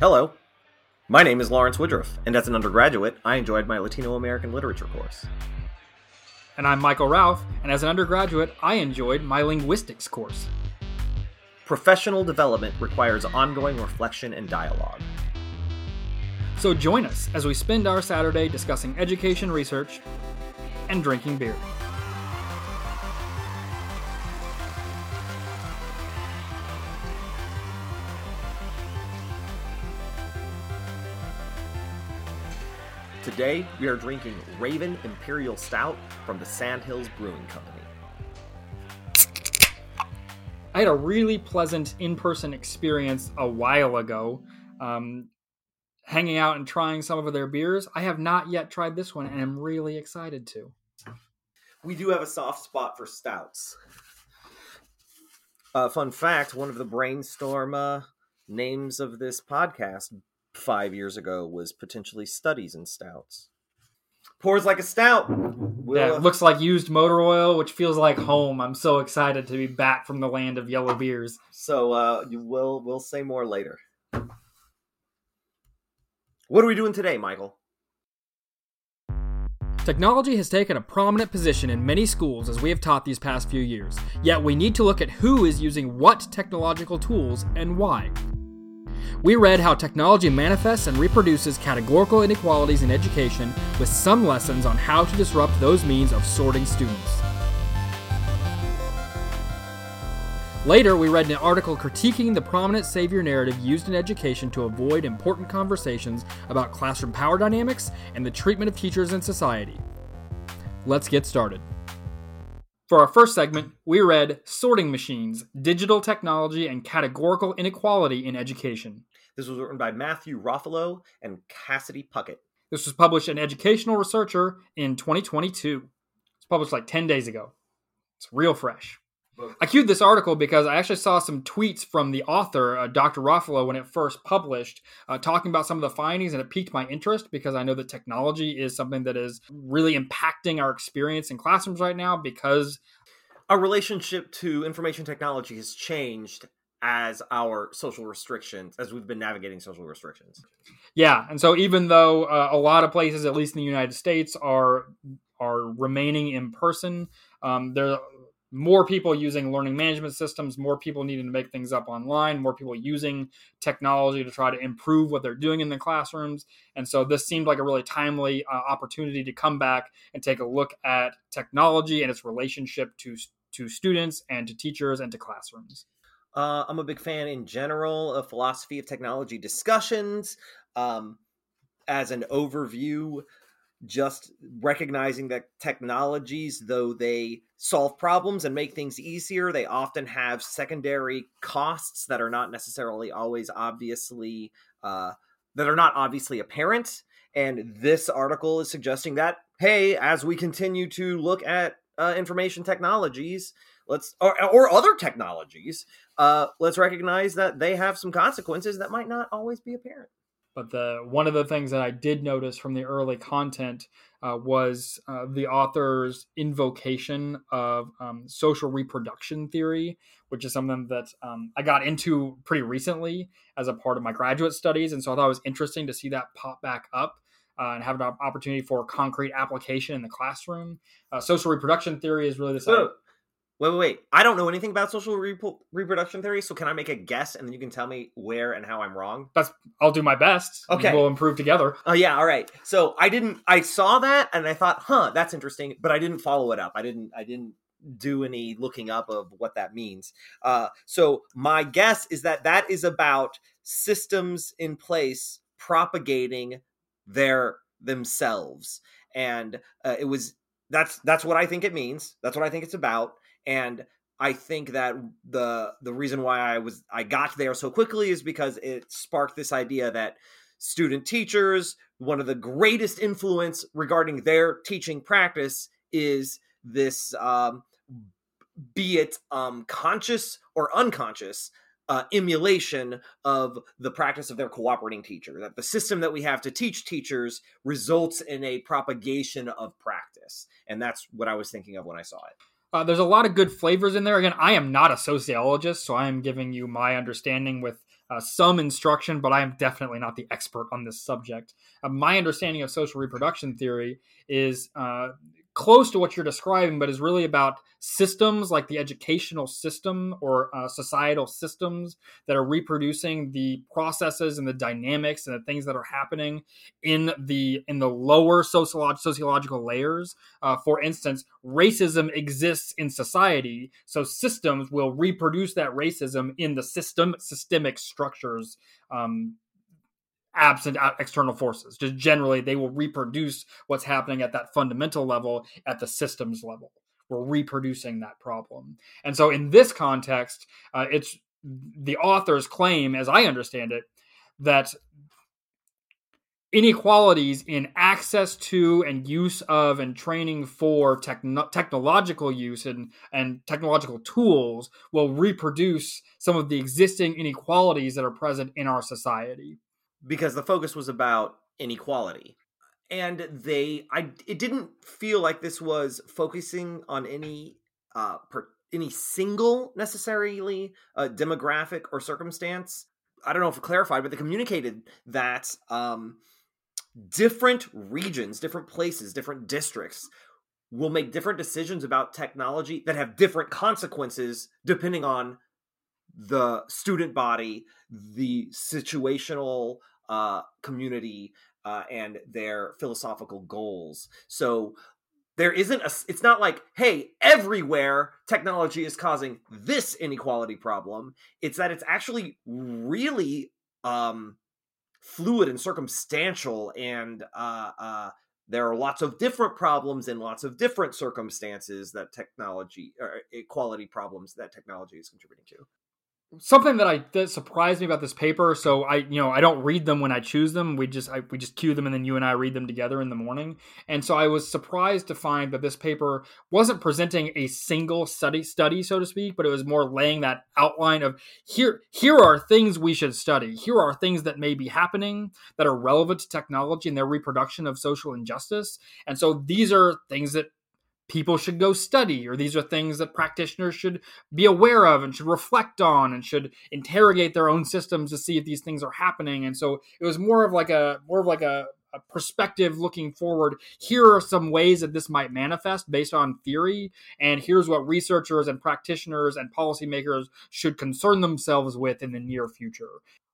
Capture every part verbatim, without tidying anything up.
Hello, my name is Lawrence Woodruff, and as an undergraduate, I enjoyed my Latino American literature course. And I'm Michael Ralph, and as an undergraduate, I enjoyed my linguistics course. Professional development requires ongoing reflection and dialogue. So join us as we spend our Saturday discussing education research and drinking beer. Today, we are drinking Raven Imperial Stout from the Sandhills Brewing Company. I had a really pleasant in-person experience a while ago, um, hanging out and trying some of their beers. I have not yet tried this one, and I'm really excited to. We do have a soft spot for stouts. Uh, fun fact, one of the brainstorm uh, names of this podcast five years ago was potentially studies in stouts. Pours like a stout. We'll, yeah, it looks like used motor oil, which feels like home. I'm so excited to be back from the land of yellow beers. So uh, we'll, we'll say more later. What are we doing today, Michael? Technology has taken a prominent position in many schools as we have taught these past few years. Yet we need to look at who is using what technological tools and why. We read how technology manifests and reproduces categorical inequalities in education, with some lessons on how to disrupt those means of sorting students. Later, we read an article critiquing the prominent savior narrative used in education to avoid important conversations about classroom power dynamics and the treatment of teachers in society. Let's get started. For our first segment, we read Sorting Machines, Digital Technology and Categorical Inequality in Education. This was written by Matthew Rafalo and Cassidy Puckett. This was published in Educational Researcher in twenty twenty-two. It was published like ten days ago. It's real fresh. I queued this article because I actually saw some tweets from the author, uh, Doctor Rafalo, when it first published, uh, talking about some of the findings, and it piqued my interest because I know that technology is something that is really impacting our experience in classrooms right now because our relationship to information technology has changed as our social restrictions, as we've been navigating social restrictions. Yeah, and so even though uh, a lot of places, at least in the United States, are, are remaining in person, um, there more people using learning management systems, more people needing to make things up online, more people using technology to try to improve what they're doing in the classrooms. And so this seemed like a really timely uh, opportunity to come back and take a look at technology and its relationship to, to students and to teachers and to classrooms. Uh, I'm a big fan in general of philosophy of technology discussions. Um, as an overview, just recognizing that technologies, though they solve problems and make things easier, they often have secondary costs that are not necessarily always obviously, uh, that are not obviously apparent. And this article is suggesting that, hey, as we continue to look at uh, information technologies, let's or, or other technologies, uh, let's recognize that they have some consequences that might not always be apparent. But the one of the things that I did notice from the early content uh, was uh, the author's invocation of um, social reproduction theory, which is something that um, I got into pretty recently as a part of my graduate studies. And so I thought it was interesting to see that pop back up uh, and have an opportunity for concrete application in the classroom. Uh, social reproduction theory is really the same. Wait, wait, wait. I don't know anything about social re- reproduction theory, so can I make a guess and then you can tell me where and how I'm wrong? That's. I'll do my best. Okay. We'll improve together. Oh, yeah. All right. So I didn't, I saw that and I thought, huh, that's interesting, but I didn't follow it up. I didn't, I didn't do any looking up of what that means. Uh, so my guess is that that is about systems in place propagating their themselves. And uh, it was, that's, that's what I think it means. That's what I think it's about. And I think that the the reason why I was I got there so quickly is because it sparked this idea that student teachers, one of the greatest influence regarding their teaching practice is this, um, be it um, conscious or unconscious, uh, emulation of the practice of their cooperating teacher. That the system that we have to teach teachers results in a propagation of practice. And that's what I was thinking of when I saw it. Uh, there's a lot of good flavors in there. Again, I am not a sociologist, so I am giving you my understanding with uh, some instruction, but I am definitely not the expert on this subject. Uh, my understanding of social reproduction theory is uh, close to what you're describing, but is really about systems like the educational system or uh, societal systems that are reproducing the processes and the dynamics and the things that are happening in the in the lower sociolog- sociological layers. Uh, for instance, racism exists in society, so systems will reproduce that racism in the system, systemic structures, um, absent external forces. Just generally, they will reproduce what's happening at that fundamental level, at the systems level. We're reproducing that problem. And so in this context, uh, it's the author's claim, as I understand it, that inequalities in access to and use of and training for techno- technological use and, and technological tools will reproduce some of the existing inequalities that are present in our society. Because the focus was about inequality. And they, I, it didn't feel like this was focusing on any, uh, per, any single necessarily uh, demographic or circumstance. I don't know if it clarified, but they communicated that um, different regions, different places, different districts will make different decisions about technology that have different consequences depending on the student body, the situational uh, community, uh, and their philosophical goals. So there isn't a, it's not like, hey, everywhere technology is causing this inequality problem. It's that it's actually really um, fluid and circumstantial, and uh, uh, there are lots of different problems in lots of different circumstances that technology, or equality problems that technology is contributing to. Something that I that surprised me about this paper. So I, you know, I don't read them when I choose them. We just I, we just cue them, and then you and I read them together in the morning. And so I was surprised to find that this paper wasn't presenting a single study, study so to speak, but it was more laying that outline of here. Here are things we should study. Here are things that may be happening that are relevant to technology and their reproduction of social injustice. And so these are things that people should go study, or these are things that practitioners should be aware of and should reflect on and should interrogate their own systems to see if these things are happening. And so it was more of like a more of like a, a perspective looking forward. Here are some ways that this might manifest based on theory, and here's what researchers and practitioners and policymakers should concern themselves with in the near future.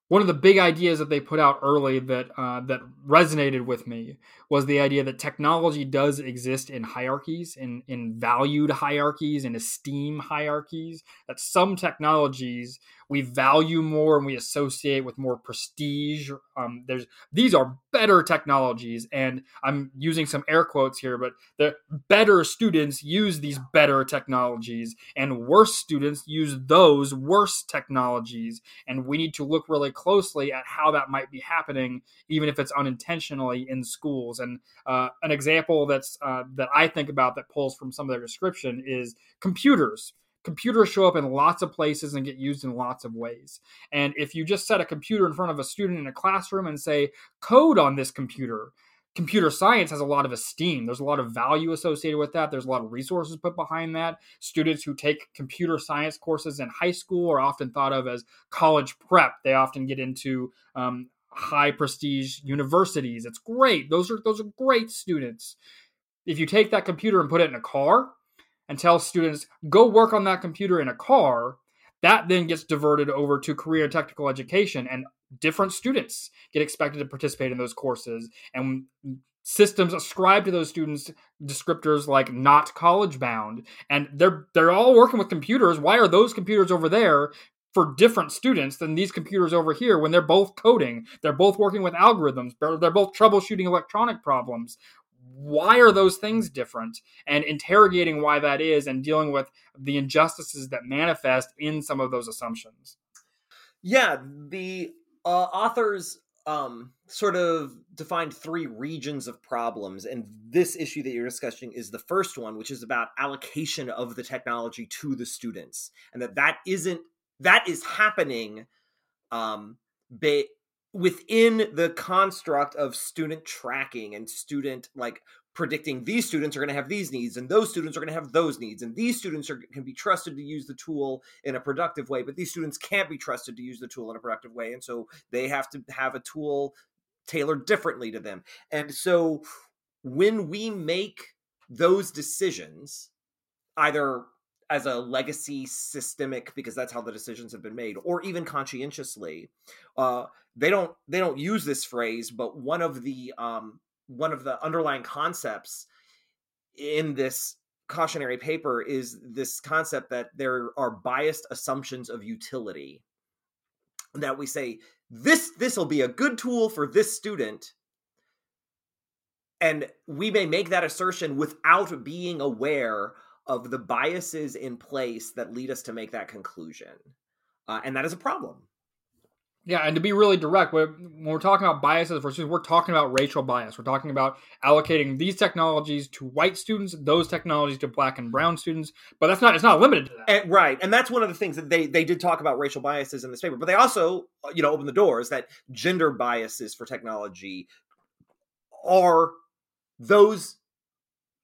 One of the big ideas that they put out early that uh, that resonated with me was the idea that technology does exist in hierarchies, in, in valued hierarchies, in esteem hierarchies, that some technologies we value more and we associate with more prestige. Um, there's these are better technologies, and I'm using some air quotes here, but the better students use these better technologies, and worse students use those worse technologies, and we need to look really closely at how that might be happening, even if it's unintentionally, in schools. And uh, an example that's uh, that I think about that pulls from some of their description is computers. Computers show up in lots of places and get used in lots of ways. And if you just set a computer in front of a student in a classroom and say, code on this computer, computer science has a lot of esteem. There's a lot of value associated with that. There's a lot of resources put behind that. Students who take computer science courses in high school are often thought of as college prep. They often get into um, high prestige universities. It's great. Those are those are great students. If you take that computer and put it in a car and tell students, go work on that computer in a car, that then gets diverted over to career and technical education, and different students get expected to participate in those courses. And systems ascribe to those students descriptors like not college bound. And they're they're all working with computers. Why are those computers over there for different students than these computers over here when they're both coding? They're both working with algorithms. They're both troubleshooting electronic problems. Why are those things different? And interrogating why that is and dealing with the injustices that manifest in some of those assumptions. Yeah, the uh, authors um, sort of defined three regions of problems. And this issue that you're discussing is the first one, which is about allocation of the technology to the students. And that that isn't, that is happening um, ba- within the construct of student tracking and student like predicting these students are going to have these needs and those students are going to have those needs. And these students are, can be trusted to use the tool in a productive way, but these students can't be trusted to use the tool in a productive way. And so they have to have a tool tailored differently to them. And so when we make those decisions, either as a legacy systemic, because that's how the decisions have been made, or even conscientiously, uh, they don't, they don't use this phrase, but one of the, um, one of the underlying concepts in this cautionary paper is this concept that there are biased assumptions of utility, that we say, this, this will be a good tool for this student. And we may make that assertion without being aware of the biases in place that lead us to make that conclusion. Uh, and that is a problem. Yeah, and to be really direct, when we're talking about biases for students, we're talking about racial bias. We're talking about allocating these technologies to white students, those technologies to black and brown students. But that's not, it's not limited to that. And, right. And that's one of the things that they, they did talk about racial biases in this paper. But they also, you know, opened the doors that gender biases for technology are, those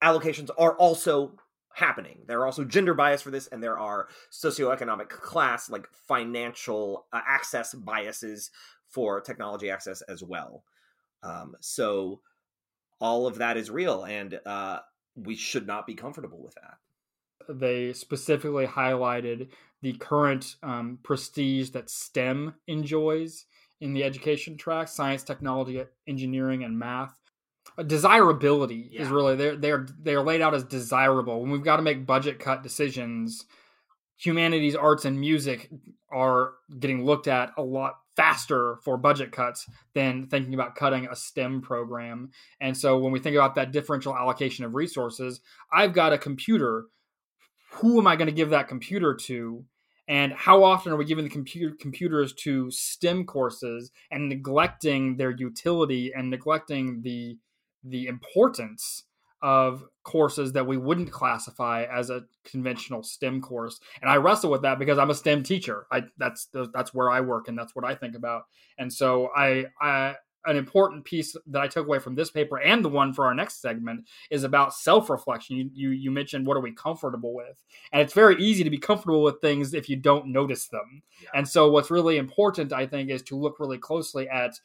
allocations are also happening. There are also gender bias for this, and there are socioeconomic class, like financial uh, access biases for technology access as well. Um, so all of that is real, and uh, we should not be comfortable with that. They specifically highlighted the current um, prestige that STEM enjoys in the education track: science, technology, engineering, and math. Desirability yeah. is really, they're, they're, they're laid out as desirable. When we've got to make budget cut decisions, humanities, arts, and music are getting looked at a lot faster for budget cuts than thinking about cutting a STEM program. And so when we think about that differential allocation of resources, I've got a computer. Who am I going to give that computer to? And how often are we giving the computer, computers to STEM courses and neglecting their utility and neglecting the the importance of courses that we wouldn't classify as a conventional STEM course? And I wrestle with that because I'm a STEM teacher. I, that's that's where I work and that's what I think about. And so I, I an important piece that I took away from this paper and the one for our next segment is about self-reflection. You, you, you mentioned, what are we comfortable with? And it's very easy to be comfortable with things if you don't notice them. Yeah. And so what's really important, I think, is to look really closely at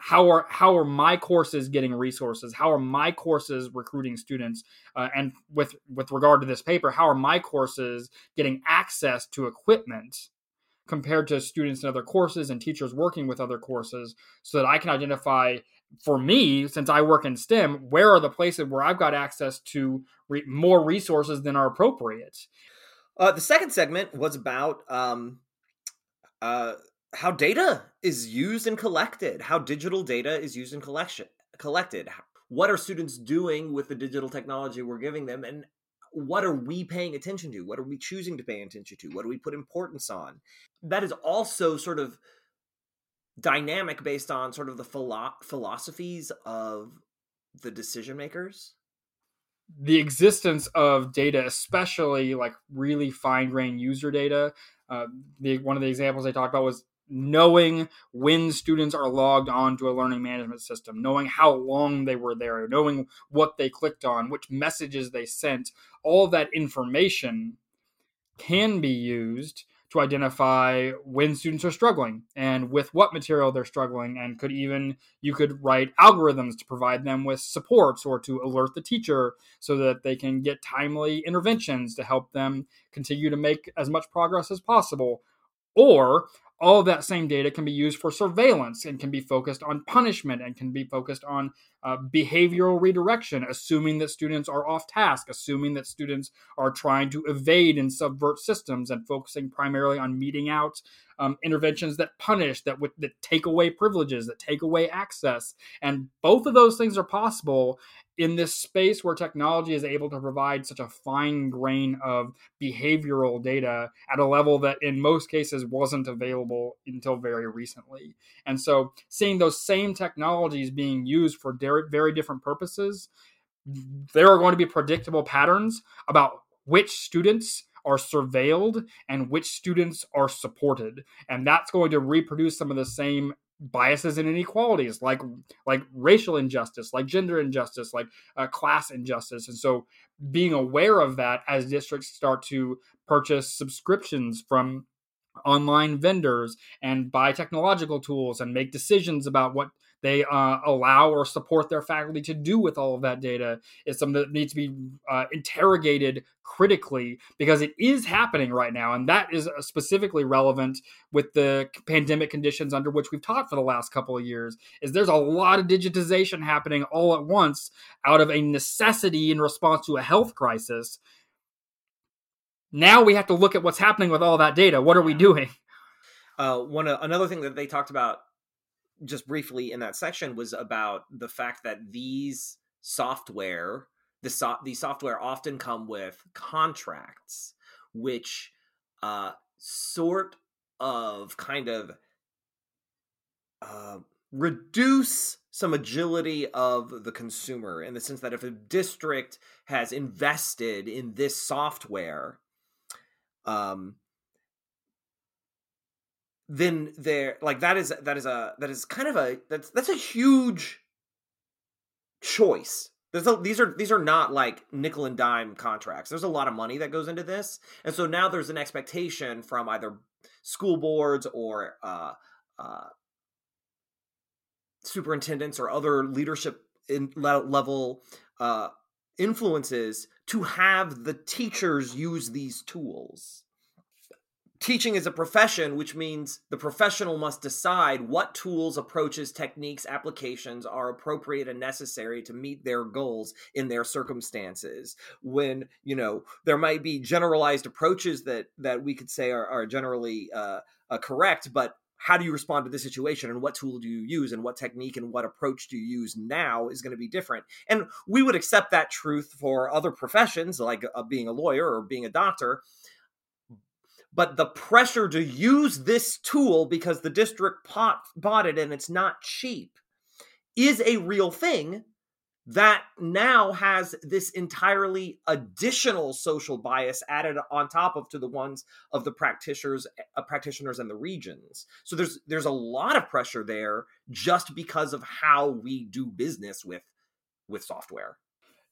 How are how are my courses getting resources? How are my courses recruiting students? Uh, and with, with regard to this paper, how are my courses getting access to equipment compared to students in other courses and teachers working with other courses, so that I can identify, for me, since I work in STEM, where are the places where I've got access to re- more resources than are appropriate? Uh, the second segment was about... Um, uh... how data is used and collected, how digital data is used and collection collected. What are students doing with the digital technology we're giving them? And what are we paying attention to? What are we choosing to pay attention to? What do we put importance on? That is also sort of dynamic based on sort of the philo- philosophies of the decision makers. The existence of data, especially like really fine-grained user data. Uh, the, one of the examples they talked about was knowing when students are logged on to a learning management system, knowing how long they were there, knowing what they clicked on, which messages they sent. All that information can be used to identify when students are struggling and with what material they're struggling, and could even, you could write algorithms to provide them with supports or to alert the teacher so that they can get timely interventions to help them continue to make as much progress as possible. Or all that same data can be used for surveillance and can be focused on punishment and can be focused on uh, behavioral redirection, assuming that students are off task, assuming that students are trying to evade and subvert systems, and focusing primarily on meting out um, interventions that punish, that, w- that take away privileges, that take away access. And both of those things are possible in this space where technology is able to provide such a fine grain of behavioral data at a level that in most cases wasn't available until very recently. And so seeing those same technologies being used for very different purposes, there are going to be predictable patterns about which students are surveilled and which students are supported. And that's going to reproduce some of the same biases and inequalities, like like racial injustice, like gender injustice, like uh, class injustice. And so being aware of that as districts start to purchase subscriptions from online vendors and buy technological tools and make decisions about what they uh, allow or support their faculty to do with all of that data is something that needs to be uh, interrogated critically, because it is happening right now. And that is specifically relevant with the pandemic conditions under which we've taught for the last couple of years, is there's a lot of digitization happening all at once out of a necessity in response to a health crisis. Now we have to look at what's happening with all that data. What are we doing? Uh, one uh, another thing that they talked about just briefly in that section was about the fact that these software, the so- these software often come with contracts, which uh, sort of kind of uh, reduce some agility of the consumer, in the sense that if a district has invested in this software, um, then there, like that is that is a that is kind of a that's that's a huge choice. There's a, these are these are not like nickel and dime contracts. There's a lot of money that goes into this, and so now there's an expectation from either school boards or uh, uh, superintendents or other leadership in level uh, influences to have the teachers use these tools. Teaching is a profession, which means the professional must decide what tools, approaches, techniques, applications are appropriate and necessary to meet their goals in their circumstances. When, you know, there might be generalized approaches that that we could say are, are generally uh, uh, correct, but how do you respond to this situation, and what tool do you use, and what technique and what approach do you use now is going to be different. And we would accept that truth for other professions, like uh, being a lawyer or being a doctor. But the pressure to use this tool because the district bought, bought it and it's not cheap is a real thing that now has this entirely additional social bias added on top of to the ones of the practitioners, uh, practitioners and the regions. So there's there's a lot of pressure there just because of how we do business with with software.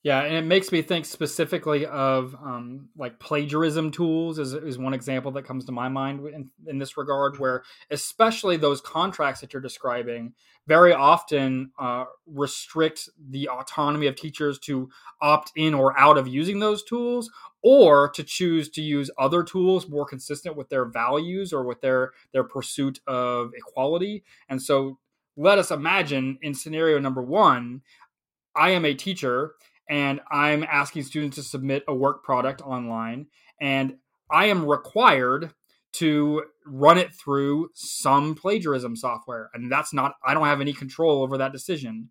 Yeah, and it makes me think specifically of um, like plagiarism tools is, is one example that comes to my mind in, in this regard, where especially those contracts that you're describing very often uh, restrict the autonomy of teachers to opt in or out of using those tools, or to choose to use other tools more consistent with their values or with their, their pursuit of equality. And so let us imagine in scenario number one, I am a teacher, and I'm asking students to submit a work product online, and I am required to run it through some plagiarism software. And that's not, I don't have any control over that decision.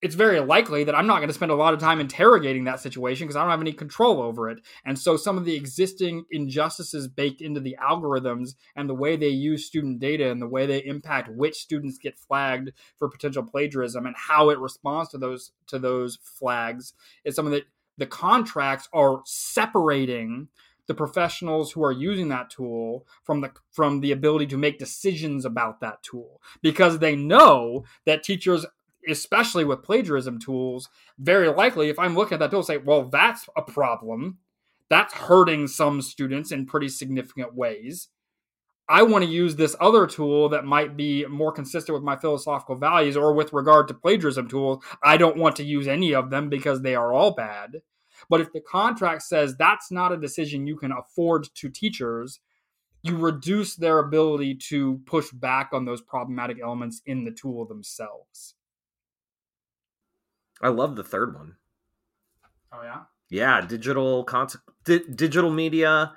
It's very likely that I'm not going to spend a lot of time interrogating that situation because I don't have any control over it. And so some of the existing injustices baked into the algorithms and the way they use student data and the way they impact which students get flagged for potential plagiarism and how it responds to those to those flags is something that the contracts are separating the professionals who are using that tool from the from the ability to make decisions about that tool, because they know that teachers, especially with plagiarism tools, very likely, if I'm looking at that tool, say, well, that's a problem. That's hurting some students in pretty significant ways. I want to use this other tool that might be more consistent with my philosophical values, or with regard to plagiarism tools, I don't want to use any of them because they are all bad. But if the contract says that's not a decision you can afford to teachers, you reduce their ability to push back on those problematic elements in the tool themselves. I love the third one. Oh yeah? Yeah, digital con- di- digital media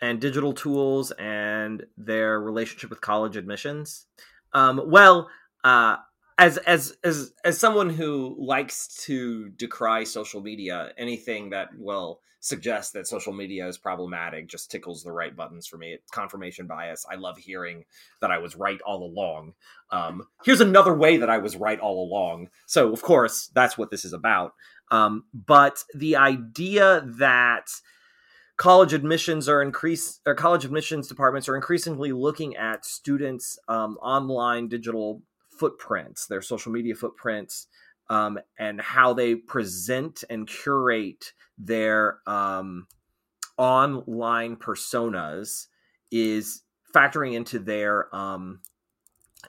and digital tools and their relationship with college admissions. Um, well, uh, as as as as someone who likes to decry social media, anything that will suggest that social media is problematic just tickles the right buttons for me. It's confirmation bias. I love hearing that I was right all along. Um, here's another way that I was right all along. So, of course, that's what this is about. Um, but the idea that college admissions are increase or college admissions departments are increasingly looking at students' um, online digital footprints, their social media footprints, um, and how they present and curate their um, online personas is factoring into their um,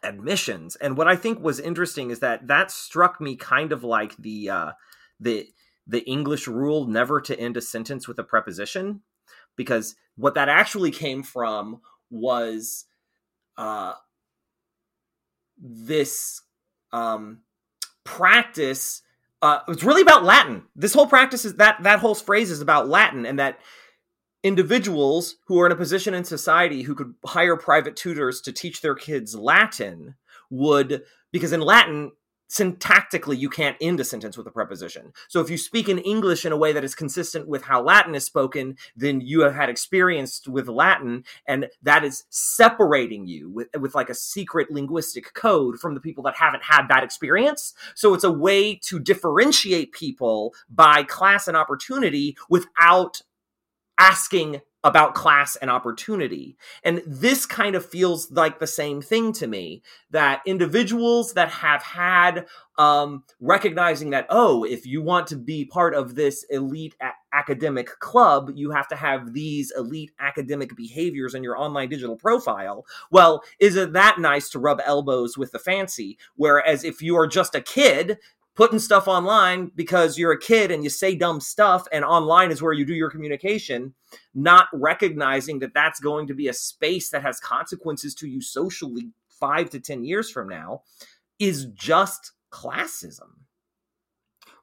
admissions. And what I think was interesting is that that struck me kind of like the uh, the the English rule never to end a sentence with a preposition, because what that actually came from was uh, this um, practice. Uh, it's really about Latin. This whole practice is that that whole phrase is about Latin, and that individuals who are in a position in society who could hire private tutors to teach their kids Latin would, because in Latin, syntactically, you can't end a sentence with a preposition. So if you speak in English in a way that is consistent with how Latin is spoken, then you have had experience with Latin, and that is separating you with, with like a secret linguistic code from the people that haven't had that experience. So it's a way to differentiate people by class and opportunity without asking about class and opportunity. And this kind of feels like the same thing to me, that individuals that have had um, recognizing that, oh, if you want to be part of this elite a- academic club, you have to have these elite academic behaviors in your online digital profile. Well, isn't that nice to rub elbows with the fancy? Whereas if you are just a kid putting stuff online because you're a kid and you say dumb stuff, and online is where you do your communication, not recognizing that that's going to be a space that has consequences to you socially five to ten years from now, is just classism.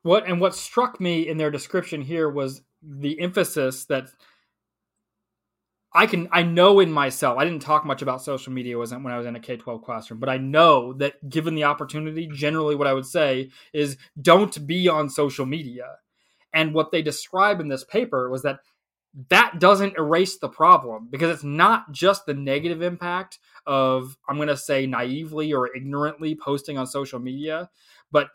What and what struck me in their description here was the emphasis that I can I know in myself. I didn't talk much about social media when I was in a K twelve classroom, but I know that given the opportunity, generally what I would say is don't be on social media. And what they describe in this paper was that that doesn't erase the problem, because it's not just the negative impact of, I'm going to say, naively or ignorantly posting on social media, but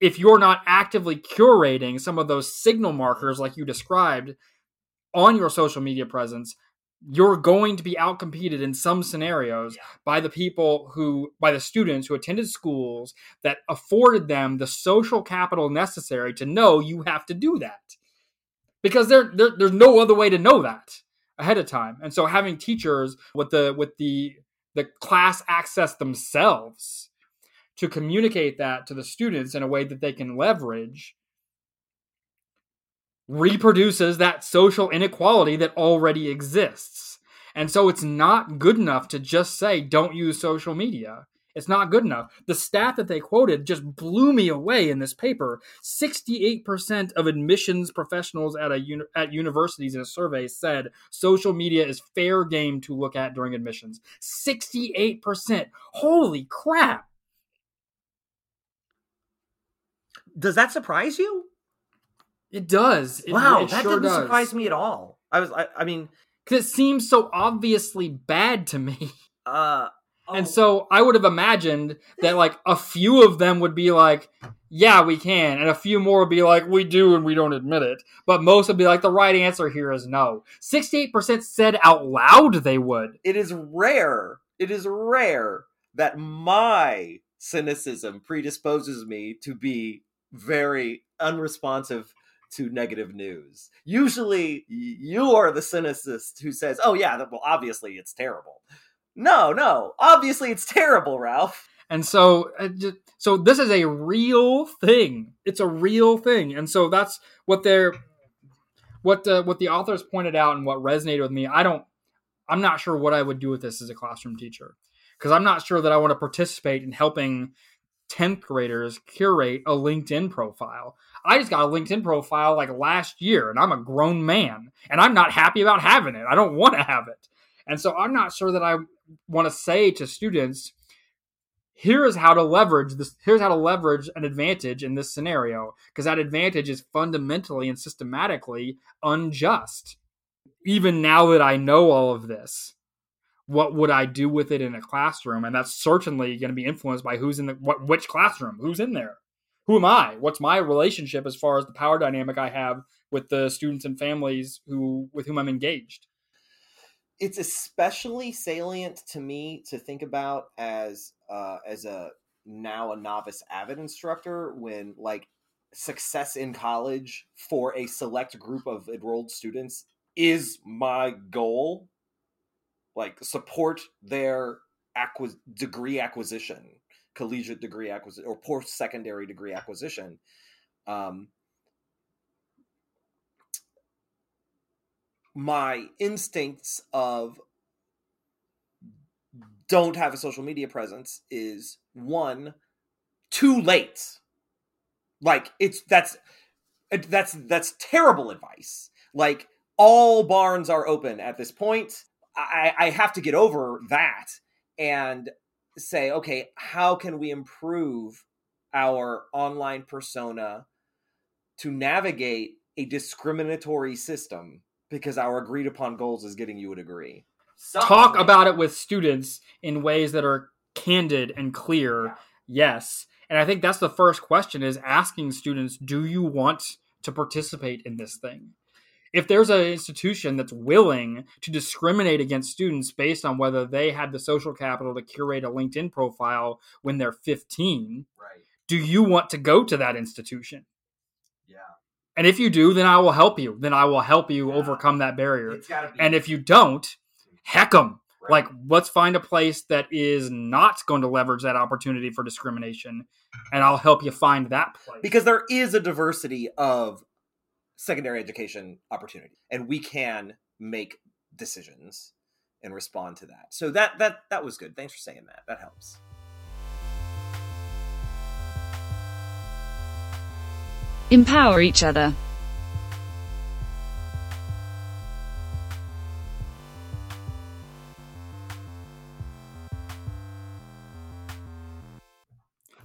if you're not actively curating some of those signal markers like you described on your social media presence, you're going to be outcompeted in some scenarios yeah. by the people who, by the students who attended schools that afforded them the social capital necessary to know you have to do that, because there, there there's no other way to know that ahead of time. And so having teachers with the with the the class access themselves to communicate that to the students in a way that they can leverage reproduces that social inequality that already exists. And so it's not good enough to just say, don't use social media. It's not good enough. The stat that they quoted just blew me away in this paper. sixty-eight percent of admissions professionals at a uni- at universities in a survey said social media is fair game to look at during admissions. sixty-eight percent. Holy crap. Does that surprise you? It does. It, wow, it that sure didn't does. surprise me at all. I was, I, I mean... Because it seems so obviously bad to me. Uh, oh. And so I would have imagined that, like, a few of them would be like, yeah, we can. And a few more would be like, we do and we don't admit it. But most would be like, the right answer here is no. sixty-eight percent said out loud they would. It is rare. It is rare that my cynicism predisposes me to be very unresponsive to negative news. Usually you are the cynicist who says, oh yeah, well obviously it's terrible. No, no, obviously it's terrible, Ralph. And so so this is a real thing. It's a real thing. And so that's what they're what the, what the authors pointed out and what resonated with me. I don't I'm not sure what I would do with this as a classroom teacher, because I'm not sure that I want to participate in helping tenth graders curate a LinkedIn profile. I just got a LinkedIn profile like last year, and I'm a grown man, and I'm not happy about having it. I don't want to have it. And so I'm not sure that I want to say to students, here's how to leverage this. Here's how to leverage an advantage in this scenario, because that advantage is fundamentally and systematically unjust. Even now that I know all of this, what would I do with it in a classroom? And that's certainly going to be influenced by who's in the, what, which classroom, who's in there. Who am I? What's my relationship as far as the power dynamic I have with the students and families who with whom I'm engaged. It's especially salient to me to think about as uh, as a now a novice AVID instructor when, like, success in college for a select group of enrolled students is my goal. Like, support their acqui- degree acquisition, collegiate degree acquisition, or post-secondary degree acquisition. Um, my instincts of don't have a social media presence is, one, too late. Like, it's that's that's that's terrible advice. Like, all barns are open at this point. I, I have to get over that and say, okay, how can we improve our online persona to navigate a discriminatory system? Because our agreed upon goals is getting you a degree. Something. Talk about it with students in ways that are candid and clear. Yeah. Yes. And I think that's the first question, is asking students, do you want to participate in this thing? If there's an institution that's willing to discriminate against students based on whether they had the social capital to curate a LinkedIn profile when they're fifteen, right, do you want to go to that institution? Yeah. And if you do, then I will help you. Then I will help you yeah. overcome that barrier. It's gotta be- and if you don't, heck 'em. Right. Like, let's find a place that is not going to leverage that opportunity for discrimination, and I'll help you find that place. Because there is a diversity of secondary education opportunity, and we can make decisions and respond to that. So that that that was good. Thanks for saying that. That helps. Empower each other.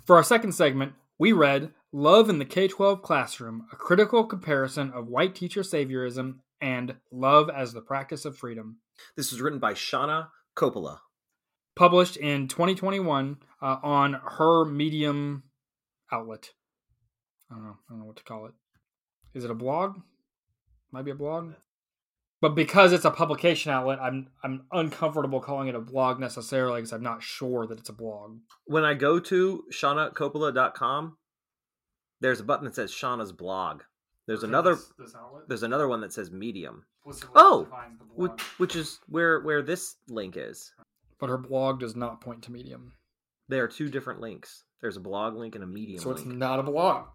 For our second segment, we read Love in the K twelve Classroom, a critical comparison of white teacher saviorism and love as the practice of freedom. This was written by Shana Coppola. Published in twenty twenty-one uh, on her Medium outlet. I don't know. I don't know what to call it. Is it a blog? Might be a blog. But because it's a publication outlet, I'm I'm uncomfortable calling it a blog necessarily because I'm not sure that it's a blog. When I go to shana coppola dot com, there's a button that says Shana's blog. There's okay, another this, this there's another one that says Medium. Oh, which, which is where, where this link is. But her blog does not point to Medium. There are two different links. There's a blog link and a Medium so link. So it's not a blog.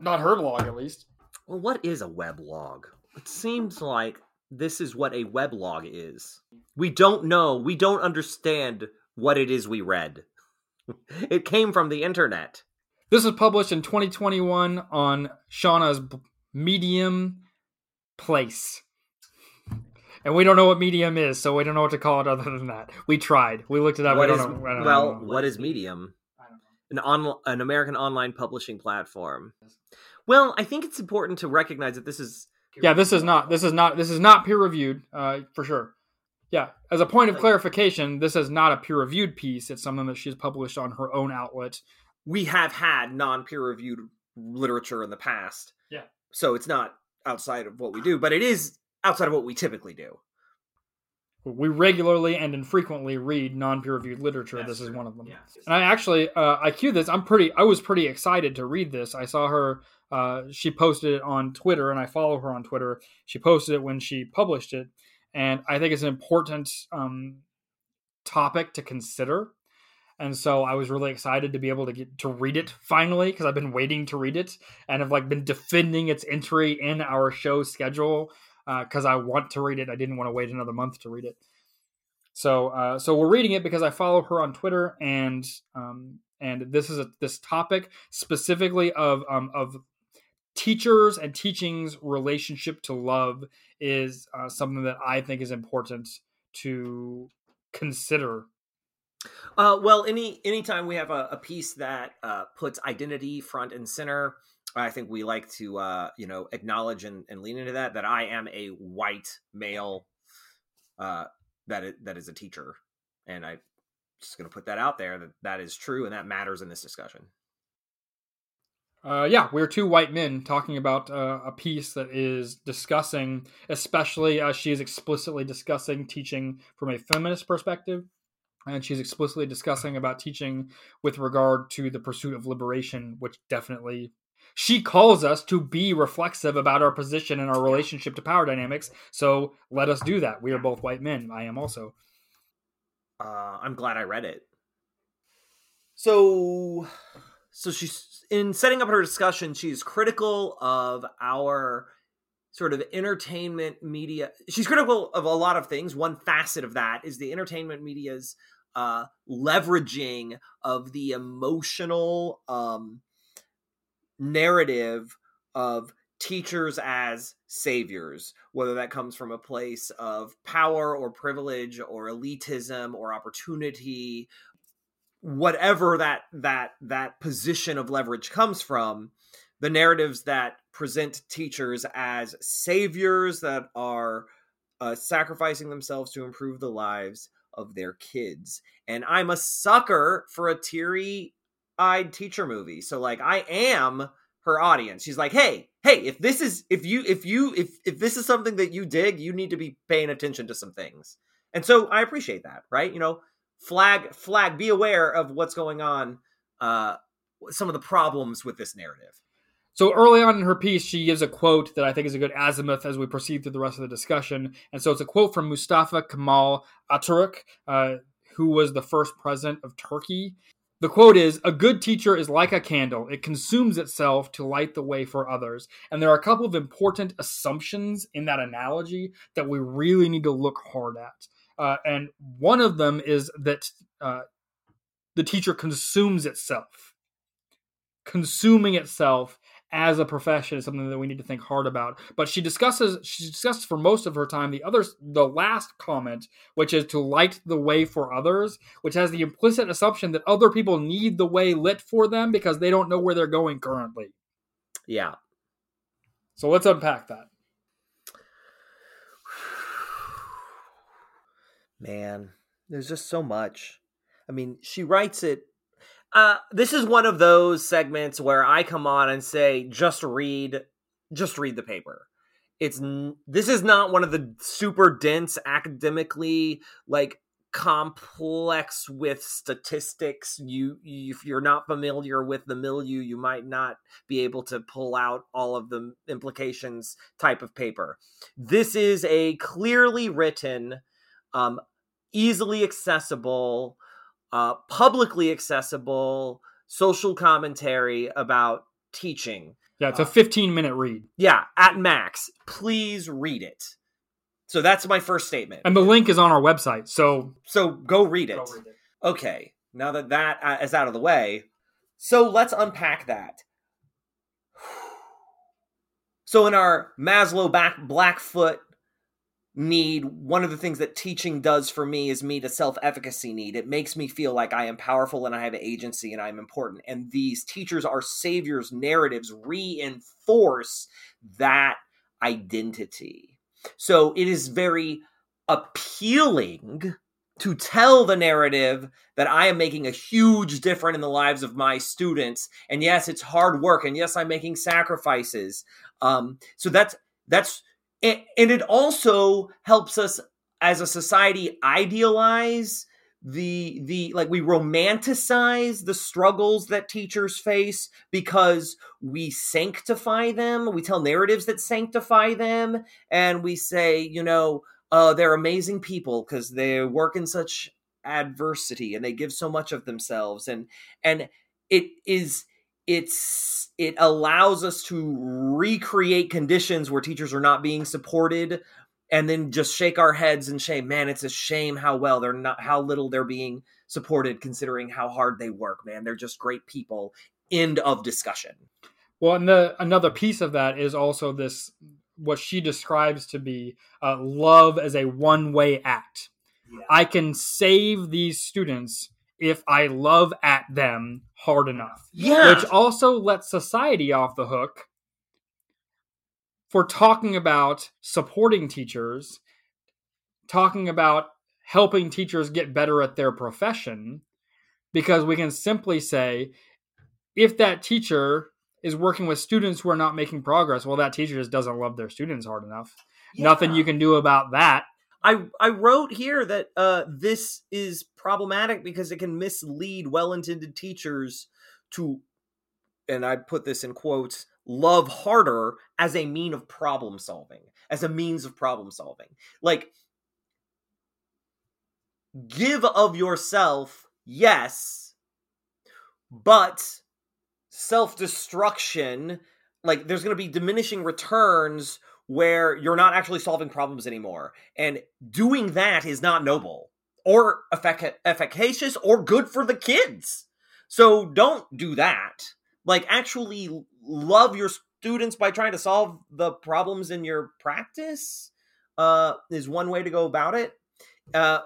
Not her blog, at least. Well, what is a weblog? It seems like this is what a weblog is. We don't know. We don't understand what it is we read. It came from the internet. This was published in twenty twenty-one on Shana's Medium place. And we don't know what Medium is, so we don't know what to call it other than that. We tried. We looked it up. What we is, don't know. I don't well, know. What is Medium? I don't know. An, on, an American online publishing platform. Well, I think it's important to recognize that this is... Yeah, this is not. This is not. This is not peer-reviewed, uh, for sure. Yeah, as a point of clarification, this is not a peer-reviewed piece. It's something that she's published on her own outlet. We have had non-peer-reviewed literature in the past. Yeah. So it's not outside of what we do, but it is outside of what we typically do. We regularly and infrequently read non-peer-reviewed literature. That's this is true. One of them. Yeah. And I actually, uh, I queued this. I'm pretty, I was pretty excited to read this. I saw her, uh, she posted it on Twitter, and I follow her on Twitter. She posted it when she published it. And I think it's an important um, topic to consider. And so I was really excited to be able to get to read it finally, because I've been waiting to read it and have like been defending its entry in our show schedule because uh, I want to read it. I didn't want to wait another month to read it. So uh, so we're reading it because I follow her on Twitter, and um, and this is a, this topic specifically of um, of teachers and teaching's relationship to love is uh, something that I think is important to consider. Uh, well, any anytime we have a, a piece that uh, puts identity front and center, I think we like to uh, you know acknowledge and, and lean into that. That I am a white male uh, that is, that is a teacher, and I'm just going to put that out there that that is true and that matters in this discussion. Uh, yeah, we're two white men talking about uh, a piece that is discussing, especially as she is explicitly discussing teaching from a feminist perspective, and she's explicitly discussing about teaching with regard to the pursuit of liberation, which definitely she calls us to be reflexive about our position and our relationship to power dynamics. So let us do that. We are both white men. I am also. Uh, I'm glad I read it. So... So she's, in setting up her discussion, she's critical of our sort of entertainment media. She's critical of a lot of things. One facet of that is the entertainment media's uh, leveraging of the emotional um, narrative of teachers as saviors, whether that comes from a place of power or privilege or elitism or opportunity, whatever that that that position of leverage comes from. The narratives that present teachers as saviors that are uh, sacrificing themselves to improve the lives of their kids. And I'm a sucker for a teary-eyed teacher movie. So like I am her audience. She's like, hey, hey, if this is if you if you if if this is something that you dig, you need to be paying attention to some things. And so I appreciate that, right? You know, Flag, flag, be aware of what's going on, uh, some of the problems with this narrative. So early on in her piece, she gives a quote that I think is a good azimuth as we proceed through the rest of the discussion. And so it's a quote from Mustafa Kemal Atatürk, uh, who was the first president of Turkey. The quote is, "A good teacher is like a candle. It consumes itself to light the way for others." And there are a couple of important assumptions in that analogy that we really need to look hard at. Uh, and one of them is that uh, the teacher consumes itself. Consuming itself as a profession is something that we need to think hard about. But she discusses, she discusses for most of her time the other, the last comment, which is to light the way for others, which has the implicit assumption that other people need the way lit for them because they don't know where they're going currently. Yeah. So let's unpack that. Man, there's just so much. I mean, she writes it. Uh, this is one of those segments where I come on and say, just read, just read the paper. It's this is not one of the super dense, academically like complex with statistics. You, if you're not familiar with the milieu, you might not be able to pull out all of the implications type of paper. This is a clearly written, um, easily accessible, uh, publicly accessible social commentary about teaching. Yeah, it's a fifteen minute read. Yeah, at max. Please read it. So that's my first statement. And the link is on our website. So so go read it. Go read it. Okay, now that that is out of the way, so let's unpack that. So in our Maslow back Blackfoot need, one of the things that teaching does for me is meet a self-efficacy need. It makes me feel like I am powerful and I have agency and I'm important. And these teachers are saviors narratives reinforce that identity. So it is very appealing to tell the narrative that I am making a huge difference in the lives of my students. And yes, it's hard work. And yes, I'm making sacrifices. Um, so that's, that's, And it also helps us as a society idealize the, the like we romanticize the struggles that teachers face because we sanctify them. We tell narratives that sanctify them. And we say, you know, uh, they're amazing people because they work in such adversity and they give so much of themselves. And, and it is... It's it allows us to recreate conditions where teachers are not being supported, and then just shake our heads and say, "Man, it's a shame how well they're not, how little they're being supported, considering how hard they work. Man, they're just great people." End of discussion. Well, and the another piece of that is also this what she describes to be uh, love as a one-way act. Yeah. I can save these students if I love at them hard enough. Yeah. Which also lets society off the hook for talking about supporting teachers, talking about helping teachers get better at their profession, because we can simply say, if that teacher is working with students who are not making progress. Well, that teacher just doesn't love their students hard enough. Yeah. Nothing you can do about that. I, I wrote here that uh, this is problematic because it can mislead well-intended teachers to, and I put this in quotes, love harder as a mean of problem solving, as a means of problem solving. Like, give of yourself, yes, but self-destruction, like there's going to be diminishing returns where you're not actually solving problems anymore. And doing that is not noble or effic- efficacious or good for the kids. So don't do that. Like, actually love your students by trying to solve the problems in your practice uh, is one way to go about it. Uh,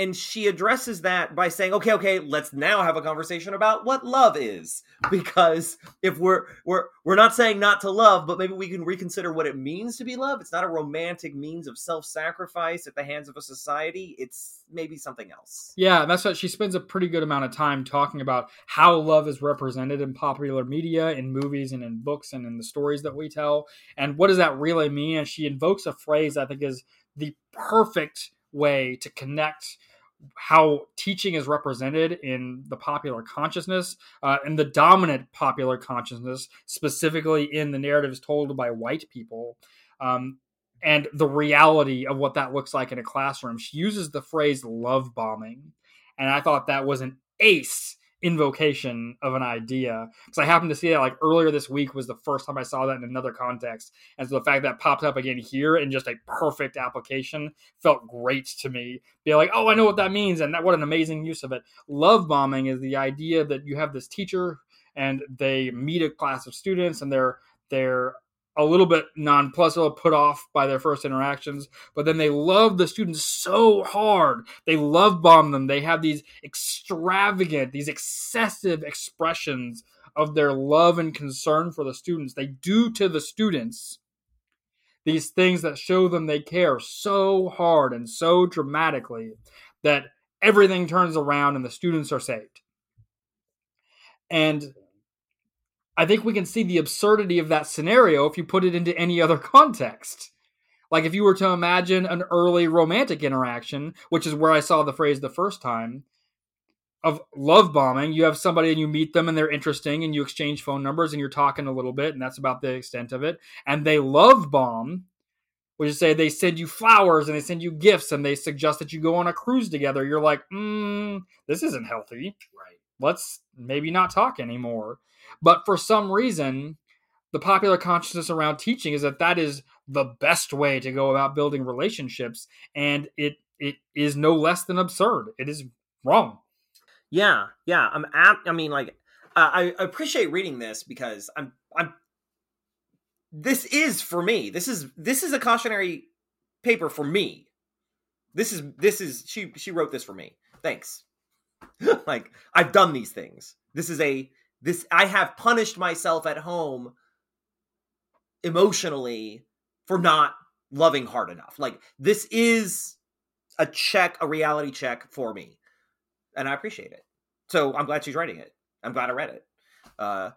and she addresses that by saying, okay, okay, let's now have a conversation about what love is. Because if we're, we're, we're not saying not to love, but maybe we can reconsider what it means to be loved. It's not a romantic means of self-sacrifice at the hands of a society. It's maybe something else. Yeah. That's what she spends a pretty good amount of time talking about, how love is represented in popular media, in movies and in books and in the stories that we tell. And what does that really mean? And she invokes a phrase I think is the perfect way to connect how teaching is represented in the popular consciousness uh, and the dominant popular consciousness, specifically in the narratives told by white people, um, and the reality of what that looks like in a classroom. She uses the phrase love bombing. And I thought that was an ace invocation of an idea, because I happened to see that like earlier this week was the first time I saw that in another context, and so the fact that popped up again here in just a perfect application felt great to me. Be like, oh, I know what that means, and that what an amazing use of it. Love bombing is the idea that you have this teacher and they meet a class of students and they're they're a little bit nonplussed, a little put off by their first interactions, but then they love the students so hard. They love bomb them. They have these extravagant, these excessive expressions of their love and concern for the students. They do to the students these things that show them they care so hard and so dramatically that everything turns around and the students are saved. And I think we can see the absurdity of that scenario if you put it into any other context. Like if you were to imagine an early romantic interaction, which is where I saw the phrase the first time, of love bombing. You have somebody and you meet them and they're interesting and you exchange phone numbers and you're talking a little bit and that's about the extent of it. And they love bomb, which is say they send you flowers and they send you gifts and they suggest that you go on a cruise together. You're like, mm, this isn't healthy. Right. Let's maybe not talk anymore. But for some reason, the popular consciousness around teaching is that that is the best way to go about building relationships. And it it is no less than absurd. It is wrong. Yeah, yeah. I'm at, I mean, like, uh, I appreciate reading this because I'm, I'm, this is for me. This is, this is a cautionary paper for me. This is, this is, she, she wrote this for me. Thanks. Like, I've done these things. This is a, This I have punished myself at home emotionally for not loving hard enough. Like, this is a check, a reality check for me. And I appreciate it. So I'm glad she's writing it. I'm glad I read it. Uh,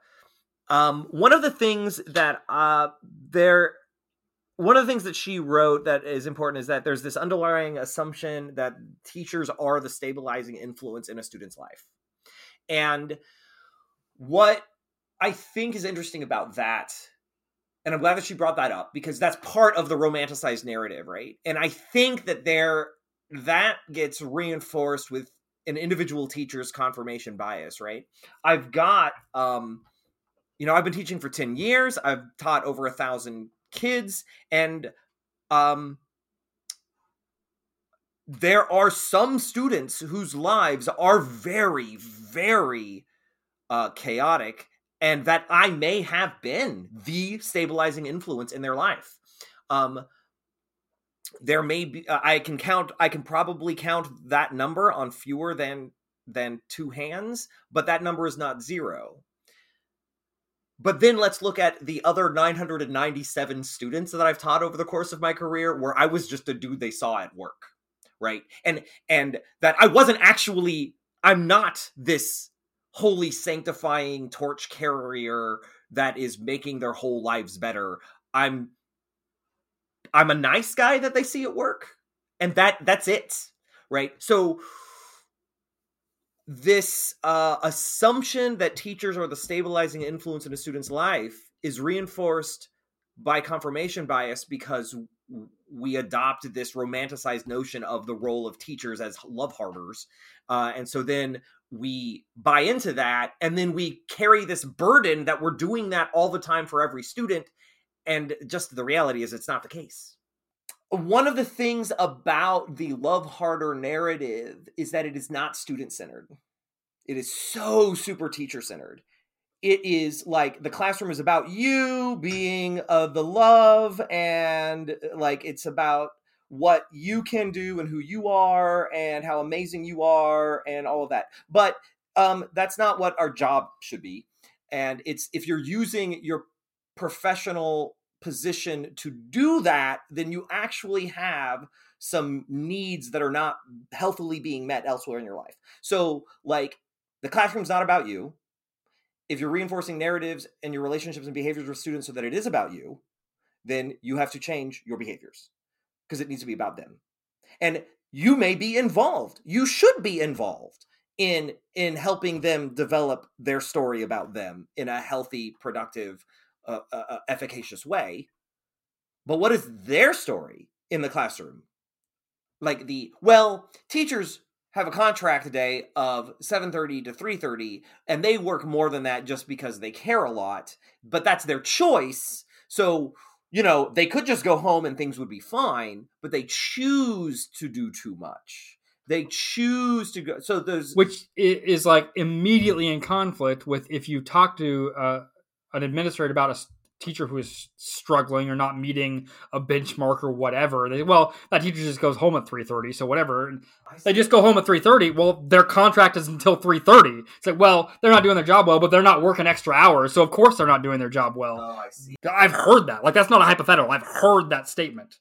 um, one of the things that uh, there, one of the things that she wrote that is important is that there's this underlying assumption that teachers are the stabilizing influence in a student's life. And what I think is interesting about that, and I'm glad that she brought that up, because that's part of the romanticized narrative, right? And I think that there that gets reinforced with an individual teacher's confirmation bias, right? I've got, um, you know, I've been teaching for ten years. I've taught over a thousand kids, and um, there are some students whose lives are very, very Uh, chaotic, and that I may have been the stabilizing influence in their life. Um, there may be, uh, I can count, I can probably count that number on fewer than, than two hands, but that number is not zero. But then let's look at the other nine hundred ninety-seven students that I've taught over the course of my career, where I was just a dude they saw at work, right? And, and that I wasn't actually, I'm not this holy sanctifying torch carrier that is making their whole lives better. I'm I'm a nice guy that they see at work. And that that's it, right? So this uh, assumption that teachers are the stabilizing influence in a student's life is reinforced by confirmation bias because we adopt this romanticized notion of the role of teachers as love harbors. Uh, and so then we buy into that, and then we carry this burden that we're doing that all the time for every student. And just the reality is it's not the case. One of the things about the love harder narrative is that it is not student-centered. It is so super teacher-centered. It is like the classroom is about you being uh, the love, and like it's about what you can do and who you are and how amazing you are and all of that. But um, that's not what our job should be. And it's if you're using your professional position to do that, then you actually have some needs that are not healthily being met elsewhere in your life. So like the classroom's not about you. If you're reinforcing narratives and your relationships and behaviors with students so that it is about you, then you have to change your behaviors because it needs to be about them. And you may be involved. You should be involved in, in helping them develop their story about them in a healthy, productive A, a efficacious way. But what is their story in the classroom? Like the, well, teachers have a contract today of seven thirty to three thirty, and they work more than that just because they care a lot, but that's their choice. So, you know, they could just go home and things would be fine, but they choose to do too much. They choose to go. So those, which is like immediately in conflict with if you talk to, uh, an administrator about a teacher who is struggling or not meeting a benchmark or whatever. They, well, that teacher just goes home at three thirty, so whatever. They just go home at three thirty. Well, their contract is until three thirty. It's like, well, they're not doing their job well, but they're not working extra hours, so of course they're not doing their job well. Oh, I see. I've heard that. Like, that's not a hypothetical. I've heard that statement.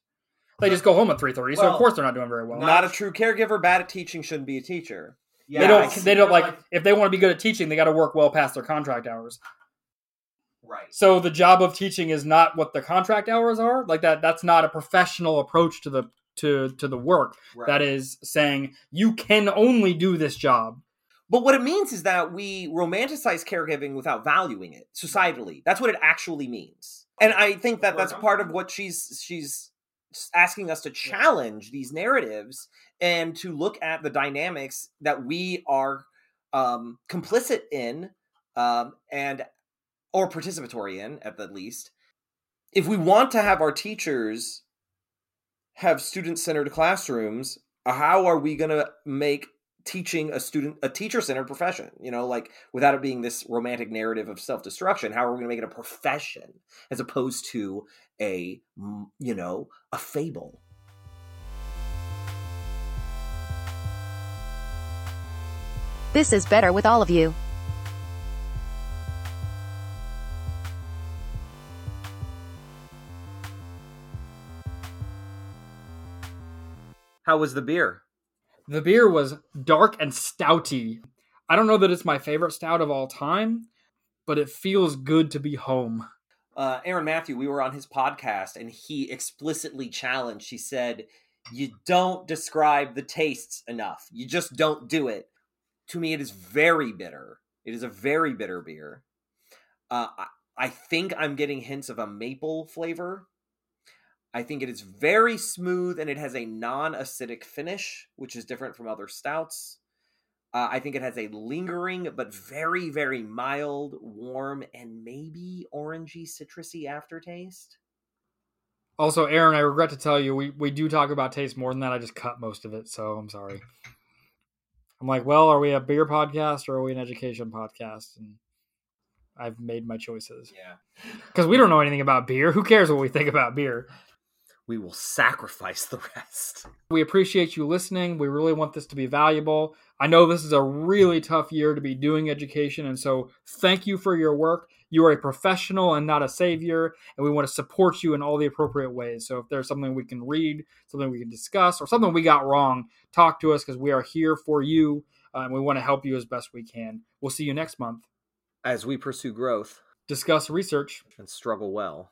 They just go home at three thirty, well, so of course they're not doing very well. Not a true caregiver. Bad at teaching shouldn't be a teacher. Yeah, they don't, they don't like, like, if they want to be good at teaching, they got to work well past their contract hours. Right. So the job of teaching is not what the contract hours are. Like that, that's not a professional approach to the to to the work. Right. That is saying you can only do this job. But what it means is that we romanticize caregiving without valuing it societally. That's what it actually means. And I think that that's part of what she's she's asking us to challenge these narratives and to look at the dynamics that we are um, complicit in um, and. Or participatory in, at the least. If we want to have our teachers have student-centered classrooms, how are we going to make teaching a student a teacher-centered profession? You know, like without it being this romantic narrative of self-destruction, how are we going to make it a profession as opposed to a, you know, a fable? This is better with all of you. How was the beer? The beer was dark and stouty. I don't know that it's my favorite stout of all time, but it feels good to be home. Uh, Aaron Matthew, we were on his podcast, and he explicitly challenged. He said, you don't describe the tastes enough. You just don't do it. To me, it is very bitter. It is a very bitter beer. Uh, I, I think I'm getting hints of a maple flavor. I think it is very smooth, and it has a non-acidic finish, which is different from other stouts. Uh, I think it has a lingering but very, very mild, warm, and maybe orangey, citrusy aftertaste. Also, Aaron, I regret to tell you, we, we do talk about taste more than that. I just cut most of it, so I'm sorry. I'm like, well, are we a beer podcast or are we an education podcast? And I've made my choices. Yeah. Because we don't know anything about beer. Who cares what we think about beer? We will sacrifice the rest. We appreciate you listening. We really want this to be valuable. I know this is a really tough year to be doing education, and so thank you for your work. You are a professional and not a savior, and we want to support you in all the appropriate ways. So if there's something we can read, something we can discuss, or something we got wrong, talk to us because we are here for you, uh, and we want to help you as best we can. We'll see you next month. As we pursue growth. discuss research, and struggle well.